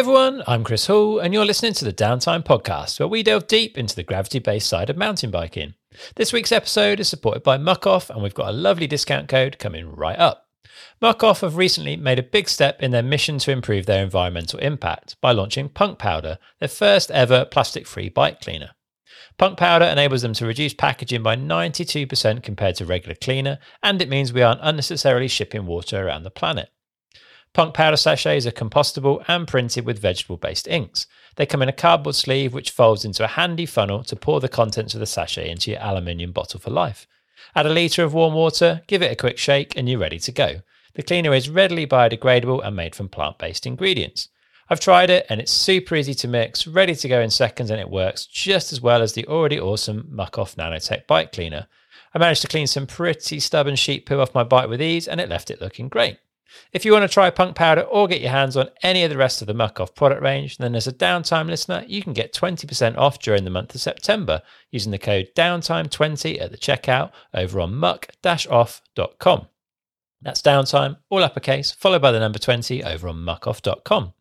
everyone, I'm Chris Hall, and you're listening to the Downtime Podcast, where we delve deep into the gravity-based side of mountain biking. This week's episode is supported by Muck Off, and we've got a lovely discount code coming right up. Muc Off have recently made a big step in their mission to improve their environmental impact by launching Punk Powder, their first ever plastic-free bike cleaner. Punk Powder enables them to reduce packaging by 92% compared to regular cleaner, and it means we aren't unnecessarily shipping water around the planet. Punk Powder sachets are compostable and printed with vegetable-based inks. They come in a cardboard sleeve which folds into a handy funnel to pour the contents of the sachet into your aluminium bottle for life. Add a litre of warm water, give it a quick shake, and you're ready to go. The cleaner is readily biodegradable and made from plant-based ingredients. I've tried it and it's super easy to mix, ready to go in seconds, and it works just as well as the already awesome Muck Off Nanotech Bike Cleaner. I managed to clean some pretty stubborn sheep poo off my bike with ease, and it left it looking great. If you want to try Punk Powder or get your hands on any of the rest of the Muck Off product range, then as a Downtime listener, you can get 20% off during the month of September using the code Downtime20 at the checkout over on muck-off.com. That's Downtime, all uppercase, followed by the number 20 over on muck-off.com.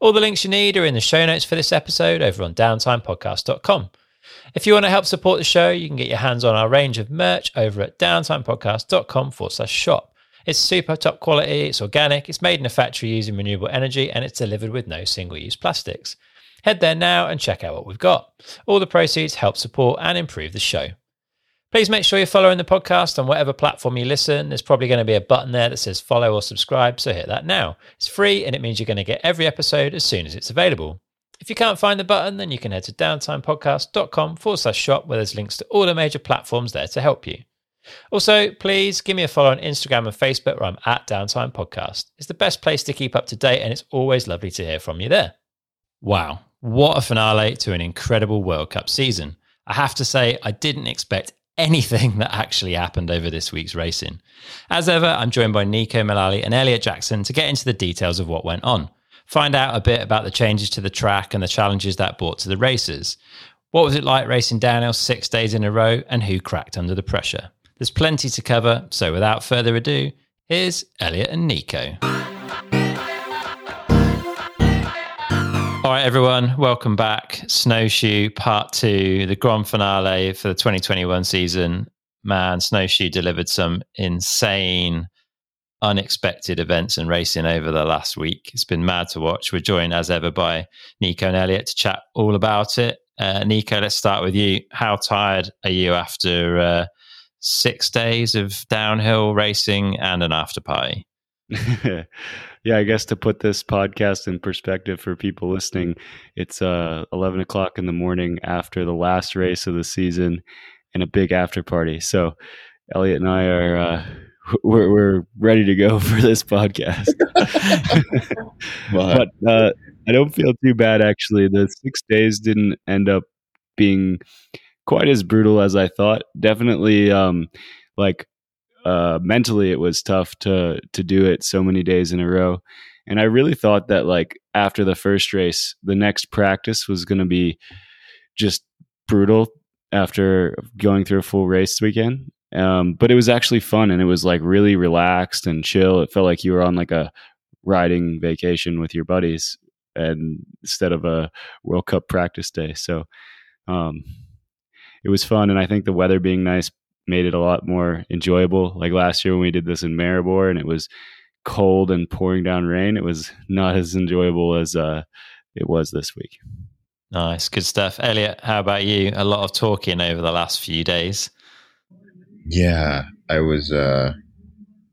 All the links you need are in the show notes for this episode over on downtimepodcast.com. If you want to help support the show, you can get your hands on our range of merch over at downtimepodcast.com/shop. It's super top quality, it's organic, it's made in a factory using renewable energy, and it's delivered with no single-use plastics. Head there now and check out what we've got. All the proceeds help support and improve the show. Please make sure you're following the podcast on whatever platform you listen. There's probably going to be a button there that says follow or subscribe, so hit that now. It's free and it means you're going to get every episode as soon as it's available. If you can't find the button, then you can head to downtimepodcast.com/shop, where there's links to all the major platforms there to help you. Also, please give me a follow on Instagram and Facebook, where I'm at Downtime Podcast. It's the best place to keep up to date, and it's always lovely to hear from you there. Wow, what a finale to an incredible World Cup season. I have to say, I didn't expect anything that actually happened over this week's racing. As ever, I'm joined by Nico Malali and Elliot Jackson to get into the details of what went on, find out a bit about the changes to the track and the challenges that brought to the racers. What was it like racing downhill 6 days in a row, and who cracked under the pressure? There's plenty to cover, so without further ado, here's Elliot and Nico. All right, everyone, welcome back. Snowshoe Part 2, the grand finale for the 2021 season. Man, Snowshoe delivered some insane, unexpected events and racing over the last week. It's been mad to watch. We're joined, as ever, by Nico and Elliot to chat all about it. Nico, let's start with you. How tired are you after 6 days of downhill racing and an after party? Yeah, I guess to put this podcast in perspective for people listening, it's 11 o'clock in the morning after the last race of the season and a big after party. So Elliot and I are we're ready to go for this podcast. But I don't feel too bad, actually. The 6 days didn't end up being quite as brutal as I thought. Definitely, mentally, it was tough to do it so many days in a row. And I really thought that, like, after the first race, the next practice was going to be just brutal after going through a full race weekend. But it was actually fun, and it was, like, really relaxed and chill. It felt like you were on, like, a riding vacation with your buddies, and instead of a World Cup practice day. So, it was fun, and I think the weather being nice made it a lot more enjoyable. Like last year when we did this in Maribor and it was cold and pouring down rain, it was not as enjoyable as it was this week. Nice, good stuff. Elliot, how about you? A lot of talking over the last few days. Yeah, I was, I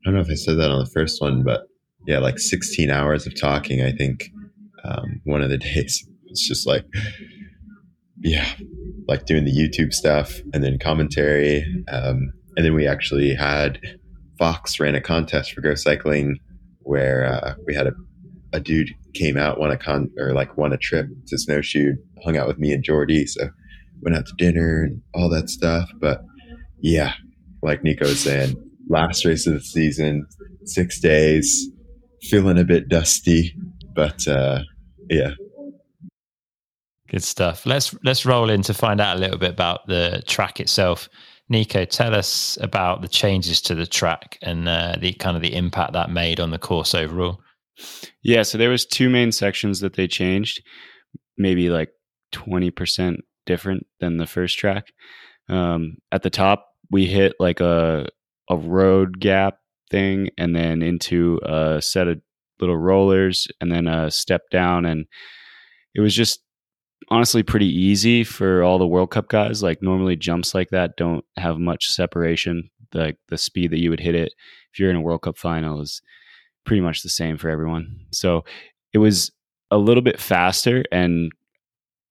don't know if I said that on the first one, but yeah, like 16 hours of talking, I think, one of the days. It's just like, yeah, like doing the YouTube stuff and then commentary. And then we actually had Fox ran a contest for Ghost Cycling where we had a dude came out, won a trip to Snowshoe, hung out with me and Jordy. So went out to dinner and all that stuff. But yeah, like Nico was saying, last race of the season, 6 days, feeling a bit dusty, but yeah. Good stuff. Let's roll in to find out a little bit about the track itself. Nico, tell us about the changes to the track and the impact that made on the course overall. Yeah, so there was two main sections that they changed, maybe like 20% different than the first track. At the top, we hit like a road gap thing, and then into a set of little rollers, and then a step down, and it was just honestly pretty easy for all the World Cup guys. Like normally jumps like that don't have much separation. Like the speed that you would hit it if you're in a World Cup final is pretty much the same for everyone. So it was a little bit faster and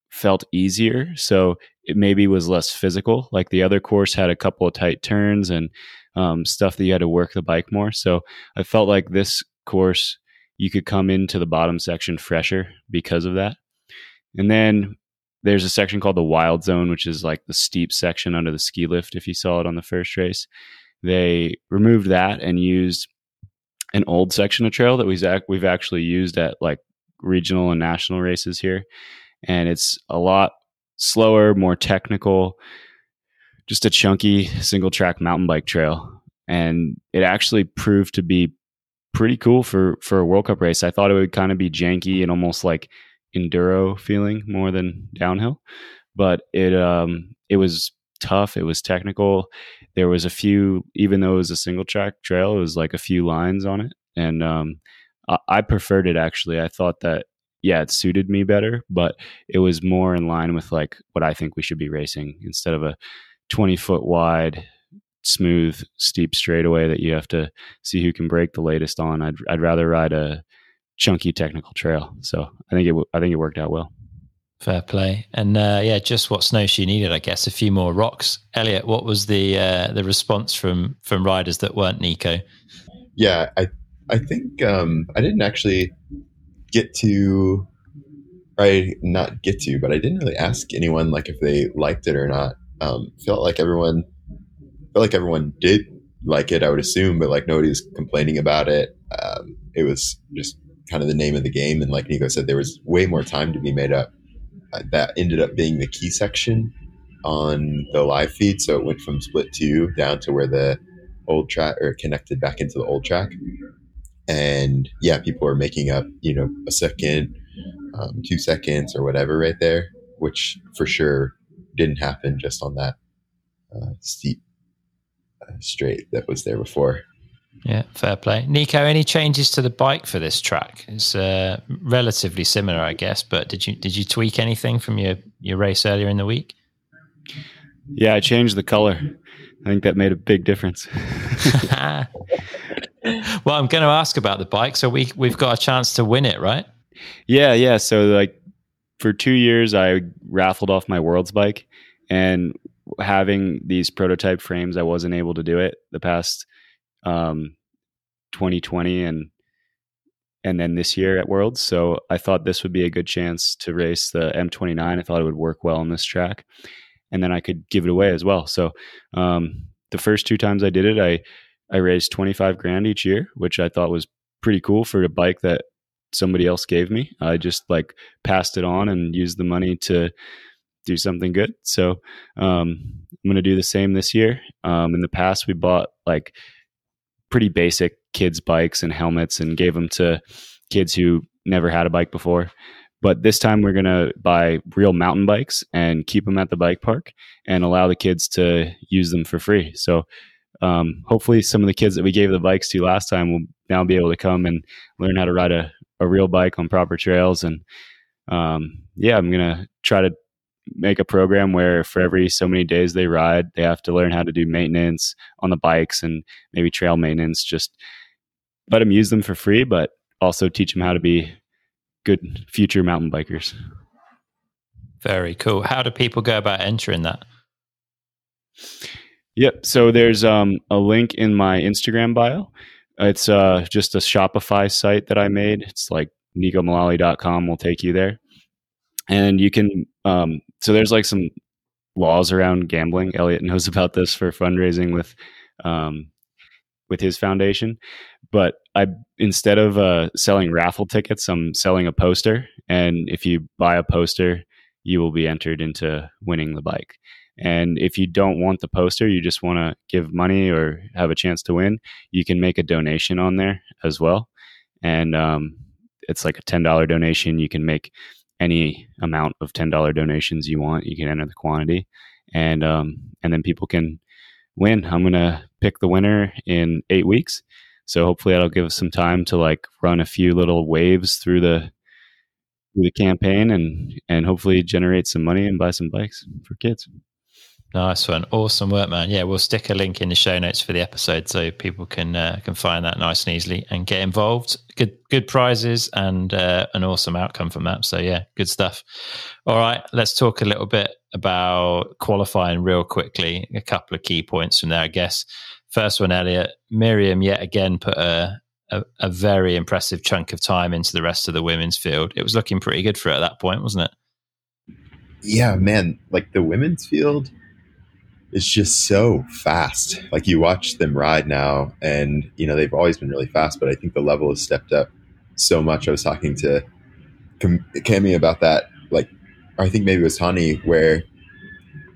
felt easier. So it maybe was less physical. Like the other course had a couple of tight turns and stuff that you had to work the bike more. So I felt like this course, you could come into the bottom section fresher because of that. And then there's a section called the Wild Zone, which is like the steep section under the ski lift. If you saw it on the first race, they removed that and used an old section of trail that we've actually used at like regional and national races here. And it's a lot slower, more technical, just a chunky single track mountain bike trail. And it actually proved to be pretty cool for a World Cup race. I thought it would kind of be janky and almost like enduro feeling more than downhill, but it was tough. It was technical. There was a few, even though it was a single track trail, it was like a few lines on it. And I preferred it actually. I thought that, yeah, it suited me better, but it was more in line with like what I think we should be racing instead of a 20-foot wide, smooth, steep straightaway that you have to see who can break the latest on. I'd rather ride a chunky technical trail. So I think it worked out well. Fair play. And yeah, just what Snowshoe needed, I guess, a few more rocks. Elliot, what was the response from riders that weren't Nico? Yeah, I think I didn't actually get to, but I didn't really ask anyone like if they liked it or not. Felt like everyone did like it, I would assume, but like nobody was complaining about it. It was just kind of the name of the game, and like Nico said, there was way more time to be made up. That ended up being the key section on the live feed, so it went from split 2 down to where the old track, or connected back into the old track. And yeah, people are making up, you know, a second, 2 seconds or whatever right there, which for sure didn't happen just on that steep straight that was there before. Yeah, fair play. Nico, any changes to the bike for this track? It's relatively similar, I guess, but did you tweak anything from your race earlier in the week? Yeah, I changed the color. I think that made a big difference. Well, I'm going to ask about the bike. So we've got a chance to win it, right? Yeah. So like for 2 years, I raffled off my Worlds bike, and having these prototype frames, I wasn't able to do it the past 2020 and then this year at Worlds. So I thought this would be a good chance to race the M29. I thought it would work well on this track, and then I could give it away as well. So the first two times I did it, I raised $25,000 each year, which I thought was pretty cool for a bike that somebody else gave me. I just like passed it on and used the money to do something good. So I'm going to do the same this year. In the past, we bought like pretty basic kids' bikes and helmets and gave them to kids who never had a bike before. But this time we're going to buy real mountain bikes and keep them at the bike park and allow the kids to use them for free. So hopefully some of the kids that we gave the bikes to last time will now be able to come and learn how to ride a real bike on proper trails. And yeah, I'm going to try to make a program where for every so many days they ride, they have to learn how to do maintenance on the bikes and maybe trail maintenance. Just let them use them for free, but also teach them how to be good future mountain bikers. Very cool. How do people go about entering that? Yep. So there's a link in my Instagram bio. It's just a Shopify site that I made. It's like nicomalali.com will take you there. And you can, so there's like some laws around gambling. Elliot knows about this for fundraising with his foundation. But instead of selling raffle tickets, I'm selling a poster. And if you buy a poster, you will be entered into winning the bike. And if you don't want the poster, you just want to give money or have a chance to win, you can make a donation on there as well. And it's like a $10 donation. You can make any amount of $10 donations you want. You can enter the quantity, and then people can win. I'm going to pick the winner in 8 weeks. So hopefully that'll give us some time to like run a few little waves through the campaign and hopefully generate some money and buy some bikes for kids. Nice one. Awesome work, man. Yeah, we'll stick a link in the show notes for the episode so people can find that nice and easily and get involved. Good prizes and an awesome outcome from that. So yeah, good stuff. All right, let's talk a little bit about qualifying real quickly. A couple of key points from there, I guess. First one, Elliot. Myriam yet again put a very impressive chunk of time into the rest of the women's field. It was looking pretty good for her at that point, wasn't it? Yeah, man. Like the women's field is just so fast. Like you watch them ride now and, you know, they've always been really fast, but I think the level has stepped up so much. I was talking to Cammy about that. Like, I think maybe it was Tahnée, where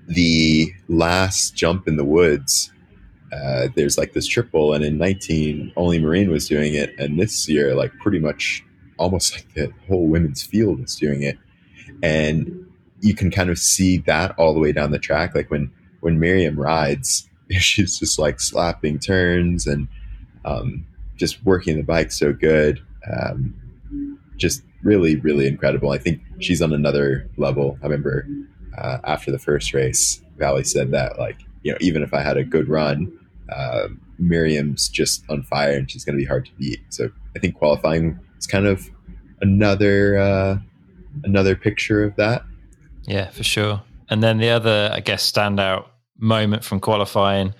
the last jump in the woods, there's like this triple, and in 19 only Marine was doing it, and this year like pretty much almost like the whole women's field was doing it. And you can kind of see that all the way down the track. Like when Myriam rides, she's just like slapping turns and just working the bike so good. Just really, really incredible. I think she's on another level. I remember after the first race, Vali said that, like, you know, even if I had a good run, Miriam's just on fire and she's going to be hard to beat. So I think qualifying is kind of another picture of that. Yeah, for sure. And then the other, I guess, standout moment from qualifying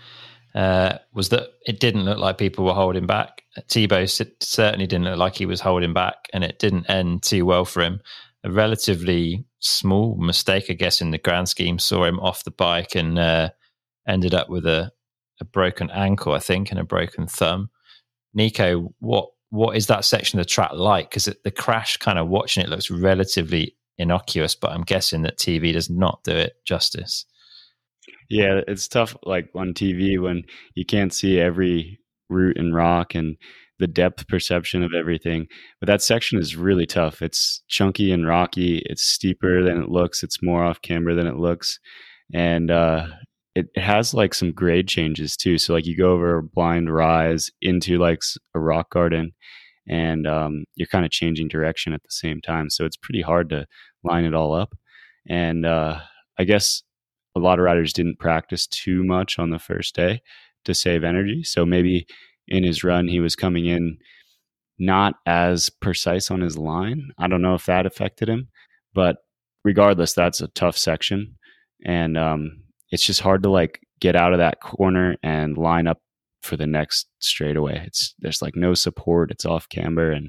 was that it didn't look like people were holding back. Tebow certainly didn't look like he was holding back, and it didn't end too well for him. A relatively small mistake, I guess, in the grand scheme saw him off the bike and ended up with a broken ankle, I think, and a broken thumb. Nico, what is that section of the track like? Because the crash, kind of watching it, looks relatively innocuous, but I'm guessing that TV does not do it justice. Yeah, it's tough, like on TV, when you can't see every root and rock and the depth perception of everything. But that section is really tough. It's chunky and rocky. It's steeper than it looks. It's more off camber than it looks. And it has like some grade changes too. So like you go over a blind rise into like a rock garden, and you're kind of changing direction at the same time. So it's pretty hard to line it all up. And I guess a lot of riders didn't practice too much on the first day to save energy. So maybe in his run, he was coming in not as precise on his line. I don't know if that affected him, but regardless, that's a tough section. And, it's just hard to like get out of that corner and line up for the next straightaway. There's like no support. It's off camber, and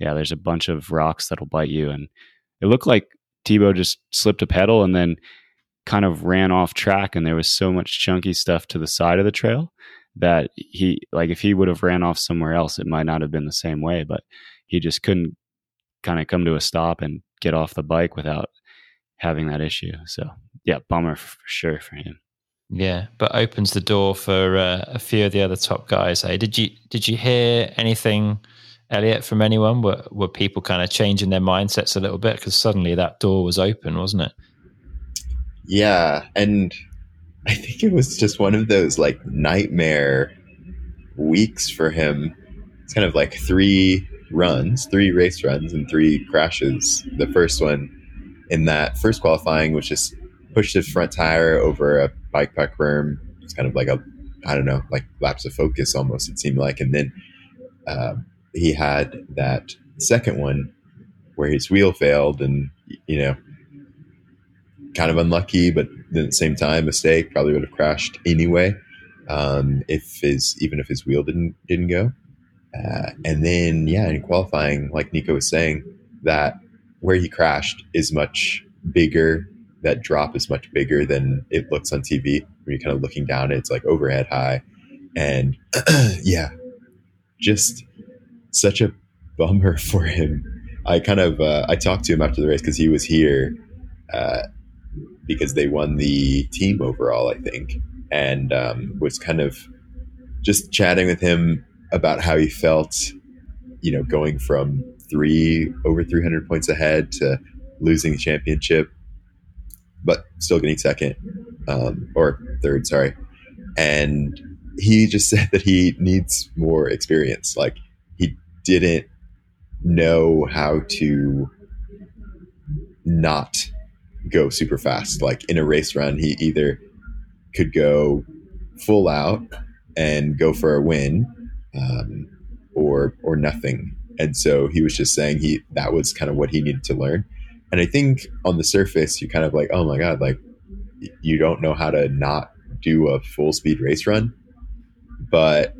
yeah, there's a bunch of rocks that'll bite you. And it looked like Tebow just slipped a pedal and then kind of ran off track. And there was so much chunky stuff to the side of the trail that he, like, if he would have ran off somewhere else, it might not have been the same way, but he just couldn't kind of come to a stop and get off the bike without having that issue. So yeah, bummer for sure for him. Yeah, but opens the door for a few of the other top guys. Hey, did you hear anything, Elliot, from anyone? Were people kind of changing their mindsets a little bit? Because suddenly that door was open, wasn't it? Yeah, and I think it was just one of those like nightmare weeks for him. It's kind of like three race runs and three crashes. The first one, in that first qualifying, which just pushed his front tire over a bike pack berm. It's kind of like lapse of focus almost, it seemed like. And then he had that second one where his wheel failed, and, you know, kind of unlucky, but then at the same time, mistake, probably would have crashed anyway, if his wheel didn't go. And then, yeah, in qualifying, like Nico was saying, that where he crashed is much bigger. That drop is much bigger than it looks on TV. When you're kind of looking down, it's like overhead high. And yeah, just such a bummer for him. I kind of, I talked to him after the race because he was here because they won the team overall, I think. And was kind of just chatting with him about how he felt you know, going from over 300 points ahead to losing the championship, but still getting second, or third, sorry. And he just said that he needs more experience. Like, he didn't know how to not go super fast. Like, in a race run, he either could go full out and go for a win, or nothing. And so he was just saying that was kind of what he needed to learn. And I think on the surface, you're kind of like, oh my God, like, you don't know how to not do a full speed race run. But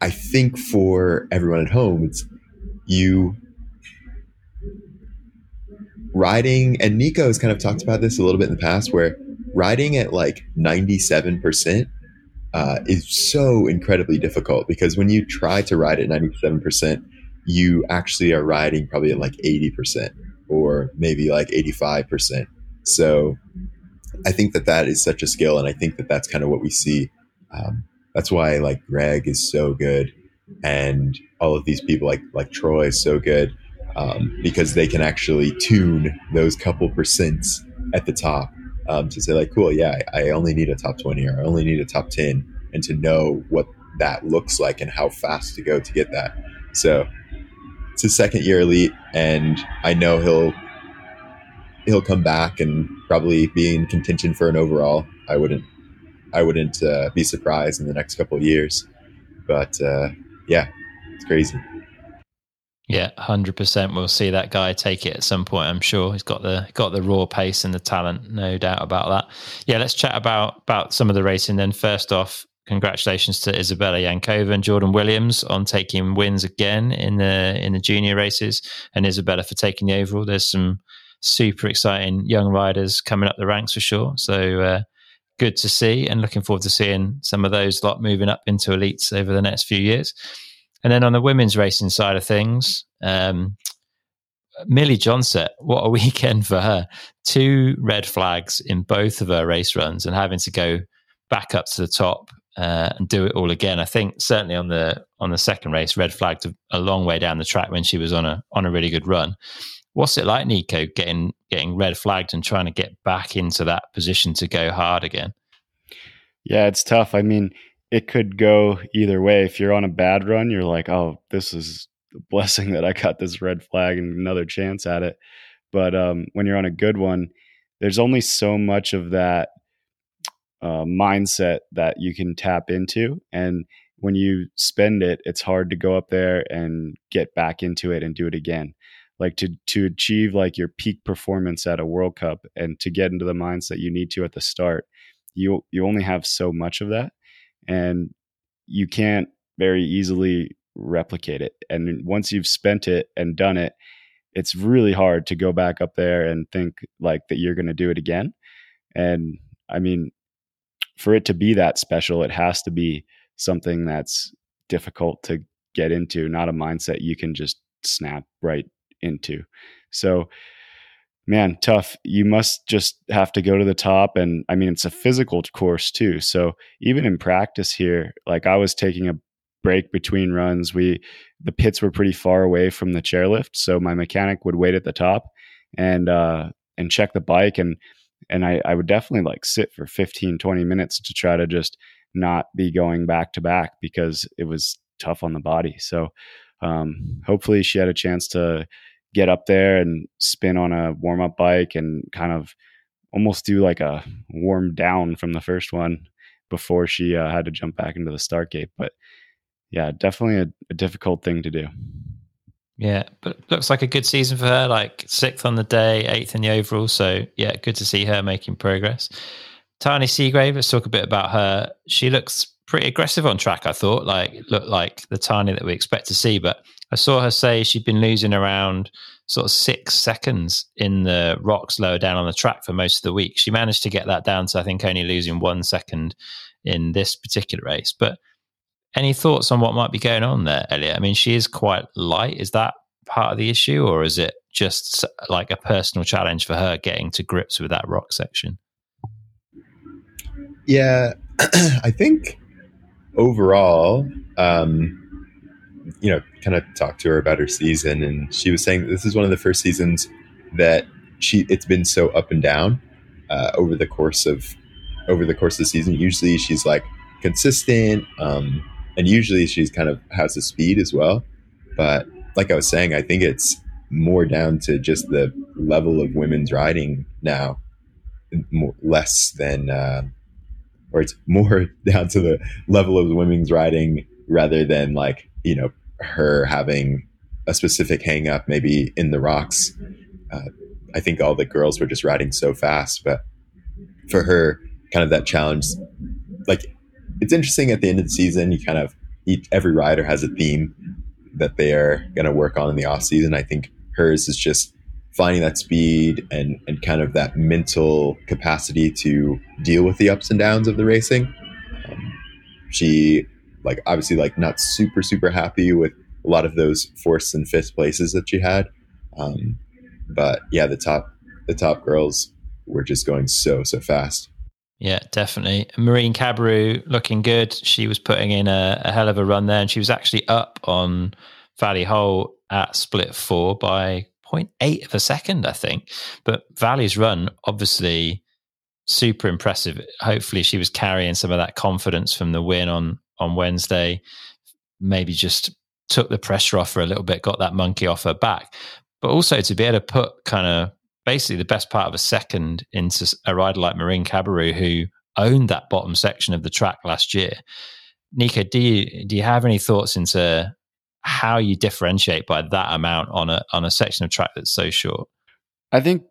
I think for everyone at home, it's you riding, and Nico has kind of talked about this a little bit in the past, where riding at like 97% is so incredibly difficult, because when you try to ride at 97%, you actually are riding probably at like 80% or maybe like 85%. So I think that is such a skill. And I think that's kind of what we see. That's why, like, Greg is so good, and all of these people like Troy is so good, because they can actually tune those couple percents at the top, to say like, cool, yeah, I only need a top 20 or I only need a top 10, and to know what that looks like and how fast to go to get that. So it's his second year elite, and I know he'll come back and probably be in contention for an overall. I wouldn't be surprised in the next couple of years, but yeah, it's crazy. Yeah, 100%. We'll see that guy take it at some point, I'm sure. He's got the raw pace and the talent, no doubt about that. Yeah, let's chat about some of the racing then. First off, congratulations to Isabella Yankova and Jordan Williams on taking wins again in the junior races, and Isabella for taking the overall. There's some super exciting young riders coming up the ranks for sure. So good to see, and looking forward to seeing some of those lot moving up into elites over the next few years. And then on the women's racing side of things, Millie Johnston, what a weekend for her. 2 red flags in both of her race runs, and having to go back up to the top and do it all again. I think certainly on the second race, red flagged a long way down the track when she was on a really good run. What's it like, Nico, getting red flagged and trying to get back into that position to go hard again? Yeah, it's tough. I mean, it could go either way. If you're on a bad run, you're like, oh, this is a blessing that I got this red flag and another chance at it. But when you're on a good one, there's only so much of that mindset that you can tap into. And when you spend it, it's hard to go up there and get back into it and do it again. Like to achieve like your peak performance at a World Cup and to get into the mindset you need to at the start, you only have so much of that. And you can't very easily replicate it. And once you've spent it and done it, it's really hard to go back up there and think like that you're going to do it again. And I mean, for it to be that special, it has to be something that's difficult to get into, not a mindset you can just snap right into. So, man, tough. You must just have to go to the top. And I mean, it's a physical course too. So even in practice here, like I was taking a break between runs. The pits were pretty far away from the chairlift. So my mechanic would wait at the top and check the bike. And I would definitely like sit for 15, 20 minutes to try to just not be going back to back, because it was tough on the body. So hopefully she had a chance to get up there and spin on a warm up bike and kind of almost do like a warm down from the first one before she had to jump back into the start gate. But yeah, definitely a difficult thing to do. Yeah, but it looks like a good season for her, like 6th on the day, 8th in the overall. So yeah, good to see her making progress. Tahnée Seagrave, let's talk a bit about her. She looks pretty aggressive on track, I thought. Like, it looked like the Tahnée that we expect to see, but I saw her say she'd been losing around sort of 6 seconds in the rocks lower down on the track for most of the week. She managed to get that down to, I think, only losing 1 second in this particular race. But any thoughts on what might be going on there, Elliot? I mean, she is quite light. Is that part of the issue, or is it just like a personal challenge for her getting to grips with that rock section? Yeah, I think overall, you know, kind of talked to her about her season, and she was saying that this is one of the first seasons that it's been so up and down over the course of the season. Usually she's like consistent, and usually she's kind of has the speed as well. But like I was saying, I think it's more down to just the level of women's riding now, it's more down to the level of women's riding rather than like, you know, her having a specific hang up maybe in the rocks. I think all the girls were just riding so fast, but for her, kind of that challenge, like it's interesting at the end of the season, you kind of every rider has a theme that they are going to work on in the off season. I think hers is just finding that speed and kind of that mental capacity to deal with the ups and downs of the racing. She like obviously like not super, super happy with a lot of those fourths and fifth places that she had. But yeah, the top girls were just going so, so fast. Yeah, definitely. Marine Cabirou looking good. She was putting in a hell of a run there, and she was actually up on Vali Höll at split 4 by 0.8 of a second, I think. But Vali's run, obviously, super impressive. Hopefully she was carrying some of that confidence from the win on Wednesday, maybe just took the pressure off her a little bit, got that monkey off her back. But also to be able to put kind of basically the best part of a second into a rider like Marine Cabirou, who owned that bottom section of the track last year. Nico, do you have any thoughts into how you differentiate by that amount on a section of track that's so short? I think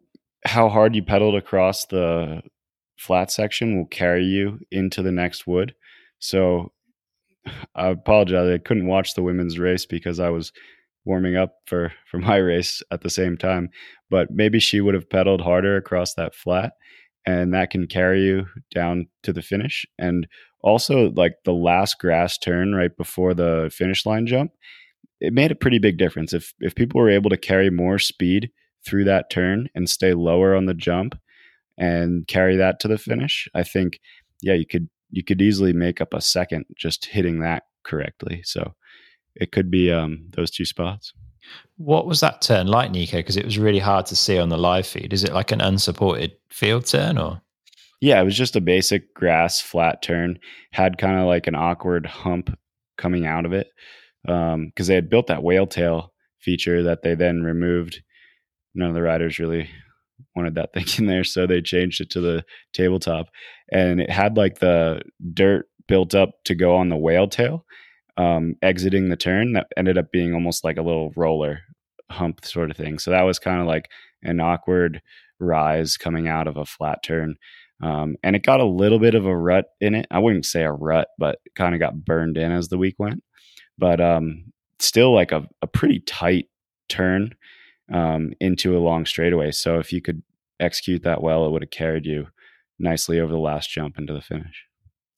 how hard you pedaled across the flat section will carry you into the next wood. So I apologize. I couldn't watch the women's race because I was warming up for my race at the same time, but maybe she would have pedaled harder across that flat, and that can carry you down to the finish. And also like the last grass turn right before the finish line jump, it made a pretty big difference. If people were able to carry more speed through that turn and stay lower on the jump and carry that to the finish, I think, yeah, you could easily make up a second just hitting that correctly. So it could be those two spots. What was that turn like, Nico? Because it was really hard to see on the live feed. Is it like an unsupported field turn or? Yeah, it was just a basic grass flat turn. Had kind of like an awkward hump coming out of it because they had built that whale tail feature that they then removed. None of the riders really wanted that thing in there, so they changed it to the tabletop. And it had like the dirt built up to go on the whale tail. Exiting the turn that ended up being almost like a little roller hump sort of thing. So that was kind of like an awkward rise coming out of a flat turn. And it got a little bit of a rut in it. I wouldn't say a rut, but it kind of got burned in as the week went, but still like a pretty tight turn into a long straightaway. So if you could execute that well, it would have carried you nicely over the last jump into the finish.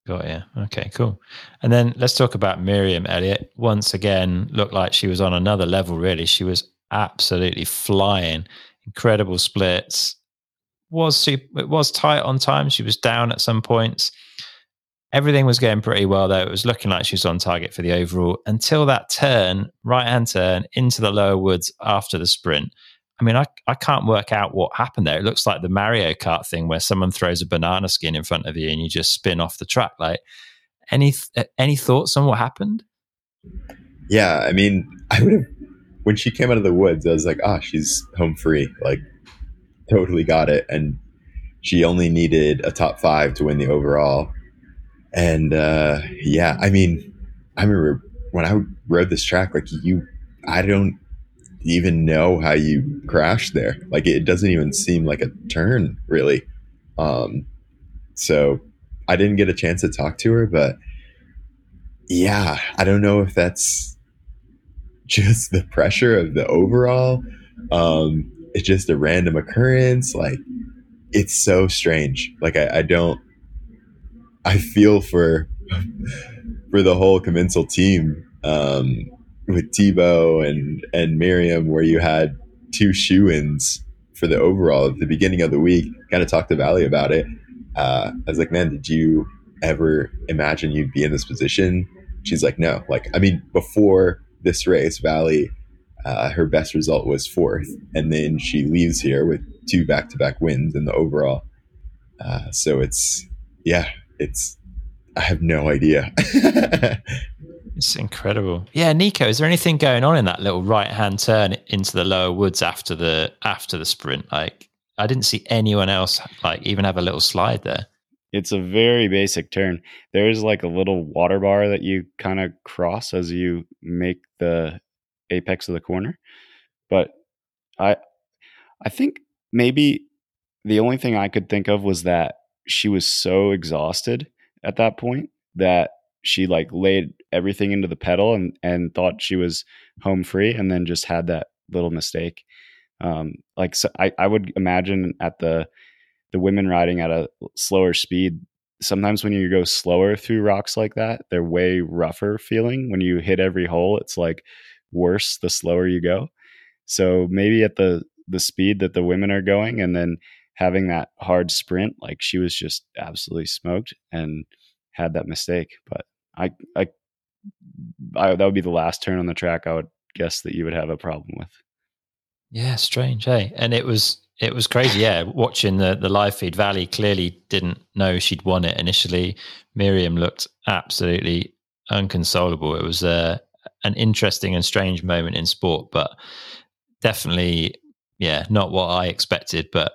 Got you. Okay, cool. And then let's talk about Myriam, Elliot. Once again, looked like she was on another level, really. She was absolutely flying. Incredible splits. It was tight on time. She was down at some points. Everything was going pretty well, though. It was looking like she was on target for the overall until that turn, right-hand turn, into the lower woods after the sprint. I mean, I can't work out what happened there. It looks like the Mario Kart thing where someone throws a banana skin in front of you and you just spin off the track. Like, any thoughts on what happened? Yeah, I mean, I would have, when she came out of the woods, I was like, she's home free. Like, totally got it. And she only needed a top 5 to win the overall. And yeah, I mean, I remember when I rode this track, like I don't even know how you crashed there. Like, it doesn't even seem like a turn, really. So I didn't get a chance to talk to her, but yeah, I don't know if that's just the pressure of the overall. It's just a random occurrence. Like, it's so strange. Like, I feel for the whole Commensal team, with Tebow and Myriam, where you had 2 shoe-ins for the overall at the beginning of the week. Kind of talked to Vali about it. I was like, man, did you ever imagine you'd be in this position? She's like, no. Like, I mean, before this race, Vali, her best result was fourth, and then she leaves here with two back-to-back wins in the overall. So it's, yeah, it's, I have no idea. It's incredible. Yeah, Nico, is there anything going on in that little right-hand turn into the lower woods after the sprint? Like, I didn't see anyone else like even have a little slide there. It's a very basic turn. There is like a little water bar that you kind of cross as you make the apex of the corner. But I think maybe the only thing I could think of was that she was so exhausted at that point that she like laid everything into the pedal and thought she was home free, and then just had that little mistake. I would imagine at the women riding at a slower speed, sometimes when you go slower through rocks like that, they're way rougher feeling. When you hit every hole, it's like worse the slower you go. So maybe at the speed that the women are going and then having that hard sprint, like she was just absolutely smoked and had that mistake. But I that would be the last turn on the track I would guess that you would have a problem with. Yeah, strange, hey? And it was crazy, yeah, watching the live feed. Vali clearly didn't know she'd won it initially. Myriam looked absolutely inconsolable. It was an interesting and strange moment in sport, but definitely, yeah, not what I expected, but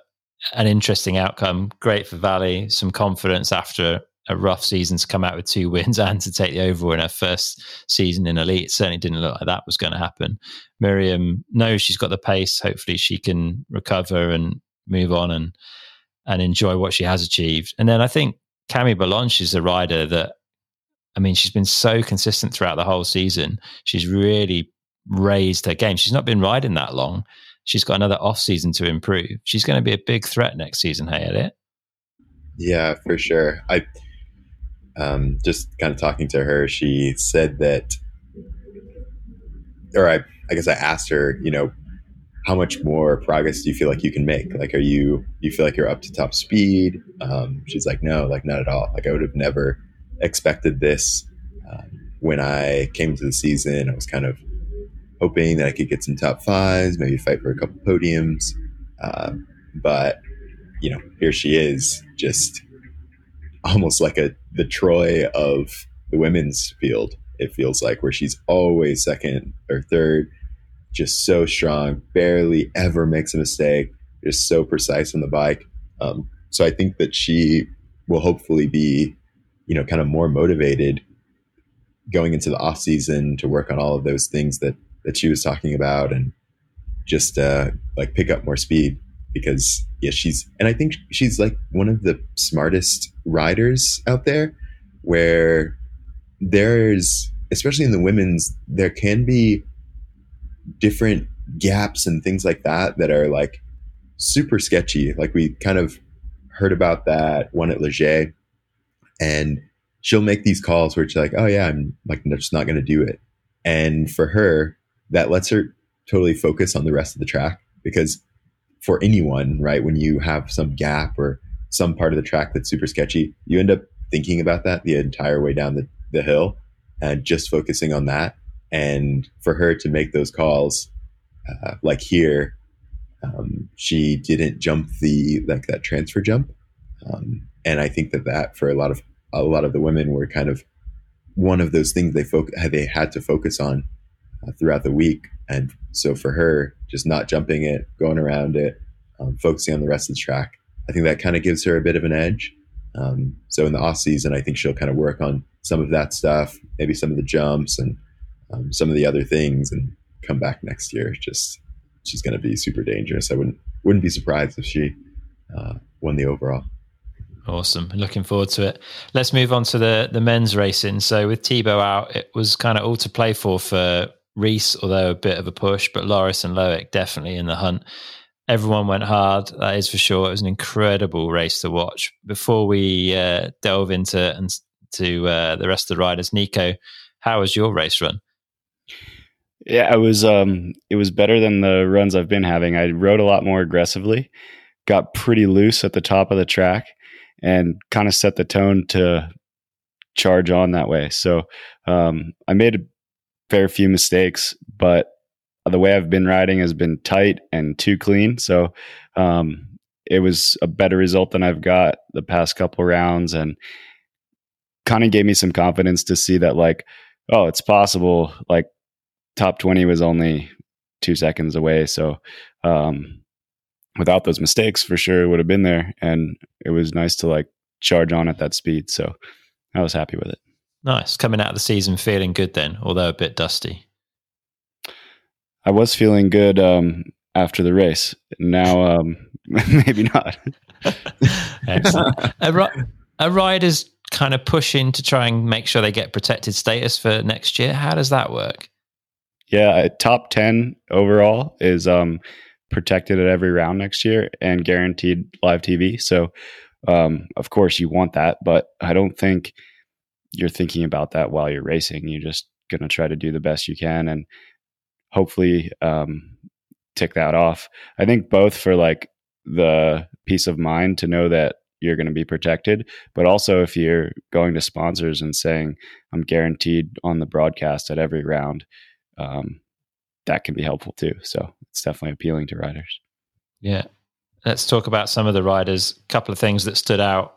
an interesting outcome. Great for Vali, some confidence after a rough season to come out with two wins and to take the overall in her first season in elite. It certainly didn't look like that was going to happen. Myriam knows she's got the pace. Hopefully she can recover and move on and enjoy what she has achieved. And then I think Camille Ballon, she's a rider that, I mean, she's been so consistent throughout the whole season. She's really raised her game. She's not been riding that long. She's got another off season to improve. She's going to be a big threat next season. Hey, Elliot? Yeah, for sure. I just kind of talking to her, she said that, or I guess I asked her, you know, how much more progress do you feel like you can make? Like, are you feel like you're up to top speed? She's like, no, like not at all. Like I would have never expected this. When I came to the season, I was kind of hoping that I could get some top fives, maybe fight for a couple podiums. But you know, here she is, just almost like the Troy of the women's field. It feels like, where she's always second or third, just so strong, barely ever makes a mistake, just so precise on the bike. So I think that she will hopefully be, you know, kind of more motivated going into the off season to work on all of those things that she was talking about, and just like pick up more speed. Because yeah, I think she's like one of the smartest riders out there, where there's, especially in the women's, there can be different gaps and things like that are like super sketchy. Like we kind of heard about that one at Leger, and she'll make these calls where she's like, oh yeah, I'm like just not going to do it. And for her, that lets her totally focus on the rest of the track, because for anyone, right, when you have some gap or some part of the track that's super sketchy, you end up thinking about that the entire way down the hill and just focusing on that. And for her to make those calls, like here, she didn't jump that transfer jump. And I think that for a lot of the women were kind of one of those things they had to focus on throughout the week. And so for her, just not jumping it, going around it, focusing on the rest of the track, I think that kind of gives her a bit of an edge. So in the off season, I think she'll kind of work on some of that stuff, maybe some of the jumps and some of the other things, and come back next year. Just, she's going to be super dangerous. I wouldn't be surprised if she won the overall. Awesome. Looking forward to it. Let's move on to the men's racing. So with Tebow out, it was kind of all to play for Reese, although a bit of a push, but Loris and Loic definitely in the hunt. Everyone went hard, that is for sure. It was an incredible race to watch. Before we delve into the rest of the riders, Nico, how was your race run? Yeah, it was better than the runs I've been having. I rode a lot more aggressively, got pretty loose at the top of the track, and kind of set the tone to charge on that way. So I made fair few mistakes, but the way I've been riding has been tight and too clean. So it was a better result than I've got the past couple rounds, and kind of gave me some confidence to see that, like, oh, it's possible. Like, top 20 was only 2 seconds away. So without those mistakes, for sure, it would have been there. And it was nice to like charge on at that speed. So I was happy with it. Nice. Coming out of the season feeling good then, although a bit dusty. I was feeling good after the race. Now, maybe not. Excellent. Are riders kind of pushing to try and make sure they get protected status for next year? How does that work? Yeah, top 10 overall is protected at every round next year and guaranteed live TV. So, of course, you want that, but I don't think you're thinking about that while you're racing. You're just going to try to do the best you can and hopefully tick that off. I think both for like the peace of mind to know that you're going to be protected, but also if you're going to sponsors and saying, I'm guaranteed on the broadcast at every round, that can be helpful too. So it's definitely appealing to riders. Yeah. Let's talk about some of the riders. A couple of things that stood out.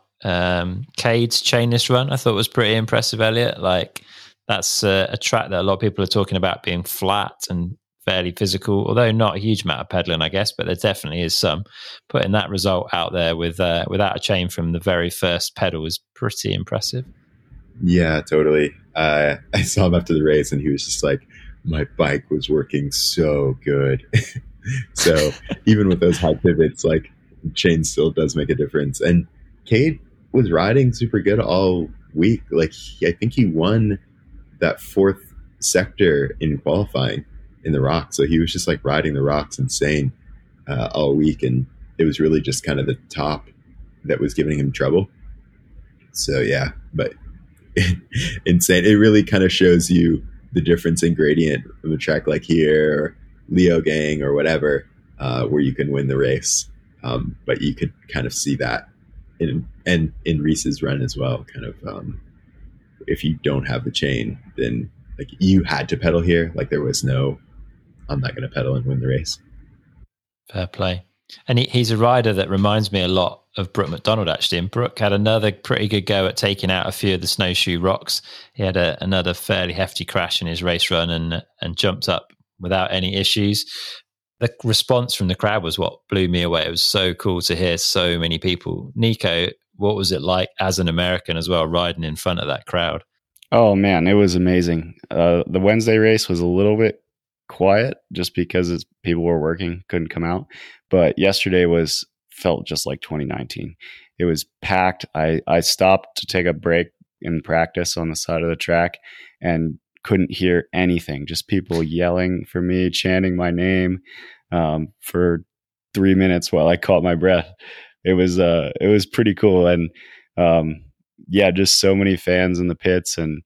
Cade's chainless run, I thought was pretty impressive, Elliot. Like, that's a track that a lot of people are talking about being flat and fairly physical, although not a huge amount of pedaling, I guess, but there definitely is some. Putting that result out there with without a chain from the very first pedal is pretty impressive. Yeah, totally. I saw him after the race and he was just like, my bike was working so good. So even with those high pivots, like, chain still does make a difference. And Cade was riding super good all week. Like, I think he won that fourth sector in qualifying in the rocks. So he was just like riding the rocks insane all week. And it was really just kind of the top that was giving him trouble. So yeah, but insane. It really kind of shows you the difference in gradient of a track like here, or Leo Gang or whatever, where you can win the race. But you could kind of see that in Reese's run as well, kind of, if you don't have the chain, then like you had to pedal here. Like, there was no, I'm not going to pedal and win the race. Fair play. And he's a rider that reminds me a lot of Brooke McDonald, actually. And Brooke had another pretty good go at taking out a few of the Snowshoe rocks. He had another fairly hefty crash in his race run and jumped up without any issues. The response from the crowd was what blew me away. It was so cool to hear so many people. Nico, what was it like as an American as well, riding in front of that crowd? Oh man, it was amazing. The Wednesday race was a little bit quiet just because people were working, couldn't come out. But yesterday felt just like 2019. It was packed. I stopped to take a break in practice on the side of the track and couldn't hear anything. Just people yelling for me, chanting my name for 3 minutes while I caught my breath. It was pretty cool. And yeah, just so many fans in the pits, and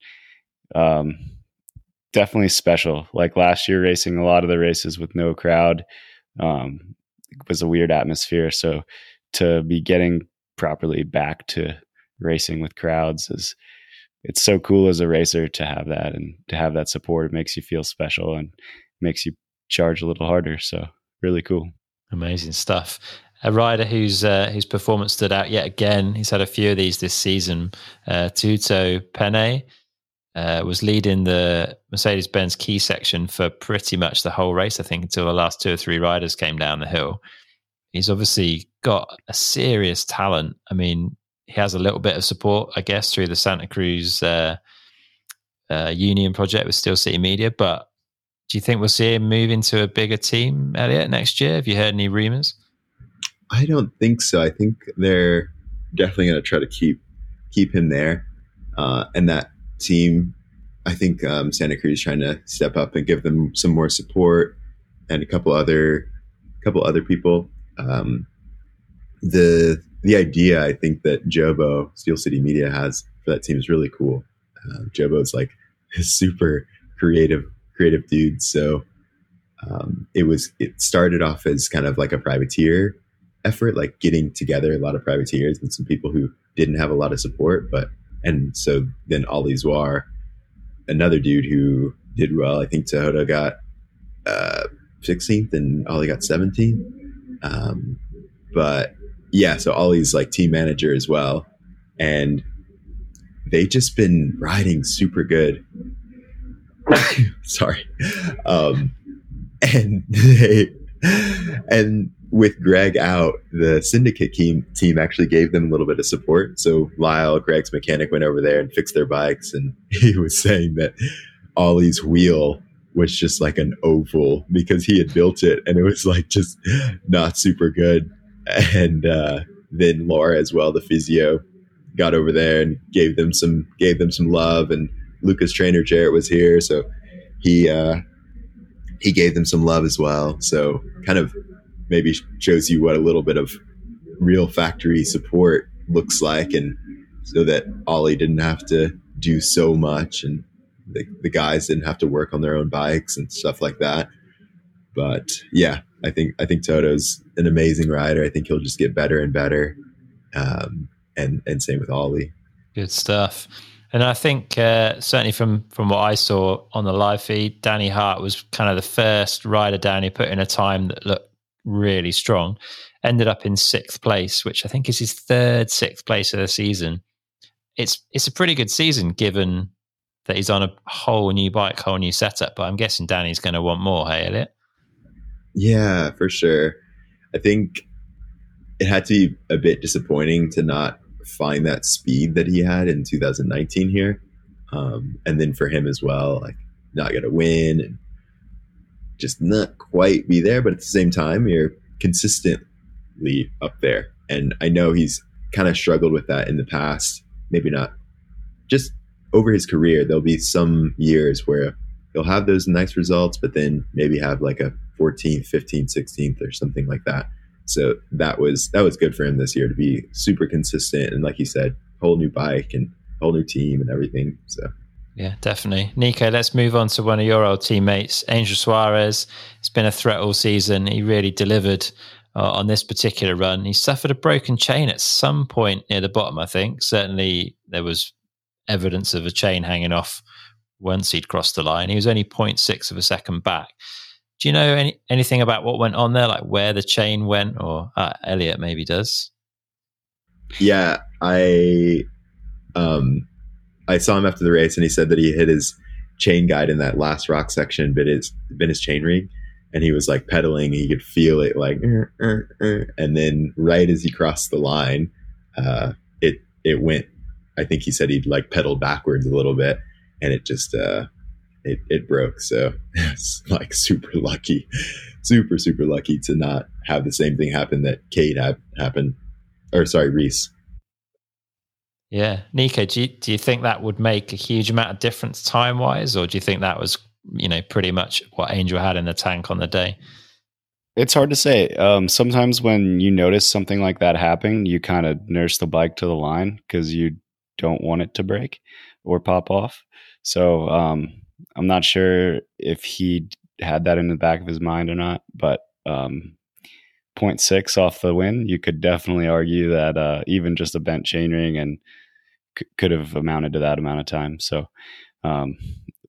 definitely special. Like last year, racing a lot of the races with no crowd was a weird atmosphere. So to be getting properly back to racing with crowds it's so cool as a racer to have that, and to have that support. It makes you feel special and makes you charge a little harder. So really cool. Amazing stuff. A rider whose performance stood out yet again. He's had a few of these this season. Tuto Pene was leading the Mercedes-Benz key section for pretty much the whole race, I think, until the last two or three riders came down the hill. He's obviously got a serious talent. I mean, he has a little bit of support, I guess, through the Santa Cruz union project with Steel City Media. But do you think we'll see him move into a bigger team, Elliot, next year? Have you heard any rumors? I don't think so. I think they're definitely going to try to keep him there. And that team, I think Santa Cruz is trying to step up and give them some more support, and a couple other people. The idea, I think, that Jobo, Steel City Media, has for that team is really cool. Jobo's like a super creative dude. So it started off as kind of like a privateer effort, like getting together a lot of privateers and some people who didn't have a lot of support. And so then Oli Zouar, another dude who did well. I think Tohoto got 16th and Ollie got 17th. But yeah, so Ollie's like team manager as well. And they've just been riding super good. Sorry. And with Greg out, the syndicate team actually gave them a little bit of support. So Lyle, Greg's mechanic, went over there and fixed their bikes. And he was saying that Ollie's wheel was just like an oval because he had built it and it was like just not super good. And then Laura as well, the physio, got over there and gave them some love. And Lucas trainer Jarrett was here, so he gave them some love as well. So kind of maybe shows you what a little bit of real factory support looks like, and so that Ollie didn't have to do so much and the guys didn't have to work on their own bikes and stuff like that. But yeah, I think Toto's an amazing rider. I think he'll just get better and better. And same with Ollie. Good stuff. And I think certainly from what I saw on the live feed, Danny Hart was kind of the first rider down who put in a time that looked really strong. Ended up in 6th place, which I think is his third 6th place of the season. It's a pretty good season given that he's on a whole new bike, whole new setup. But I'm guessing Danny's going to want more, hey, Elliot? Yeah, for sure. I think it had to be a bit disappointing to not find that speed that he had in 2019 here. And then for him as well, like not going to win and just not quite be there. But at the same time, you're consistently up there. And I know he's kind of struggled with that in the past. Maybe not just over his career. There'll be some years where he'll have those nice results, but then maybe have like a 14th, 15th, 16th or something like that. So that was good for him this year to be super consistent. And like you said, whole new bike and whole new team and everything. So yeah, definitely. Nico, let's move on to one of your old teammates, Angel Suarez. It's been a threat all season. He really delivered on this particular run. He suffered a broken chain at some point near the bottom, I think. Certainly there was evidence of a chain hanging off once he'd crossed the line. He was only 0.6 of a second back. Do you know anything about what went on there, like where the chain went, or Elliot maybe does? Yeah, I saw him after the race, and he said that he hit his chain guide in that last rock section, but it's been his chain ring, and he was like pedaling, he could feel it, like, and then right as he crossed the line, it went. I think he said he'd like pedaled backwards a little bit, and it just It broke. So it's like super lucky to not have the same thing happen that Cade had happened, or sorry, Reese. Yeah. Nico, do you think that would make a huge amount of difference time wise, or do you think that was, you know, pretty much what Angel had in the tank on the day? It's hard to say. Sometimes when you notice something like that happening, you kind of nurse the bike to the line because you don't want it to break or pop off. So, I'm not sure if he had that in the back of his mind or not, but 0.6 off the win, you could definitely argue that even just a bent chainring and could have amounted to that amount of time. So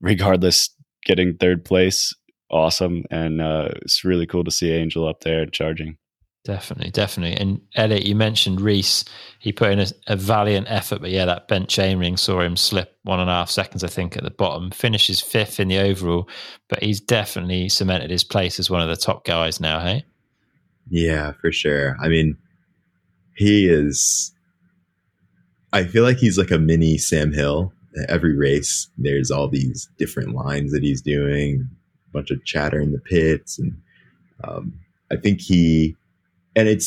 regardless, getting third place, awesome. And it's really cool to see Angel up there charging. Definitely. And Elliot, you mentioned Reese. He put in a valiant effort, but yeah, that bent chainring saw him slip 1.5 seconds, I think, at the bottom. Finishes 5th in the overall, but he's definitely cemented his place as one of the top guys now, hey? Yeah, for sure. I mean, I feel like he's like a mini Sam Hill. Every race, there's all these different lines that he's doing, a bunch of chatter in the pits. And I think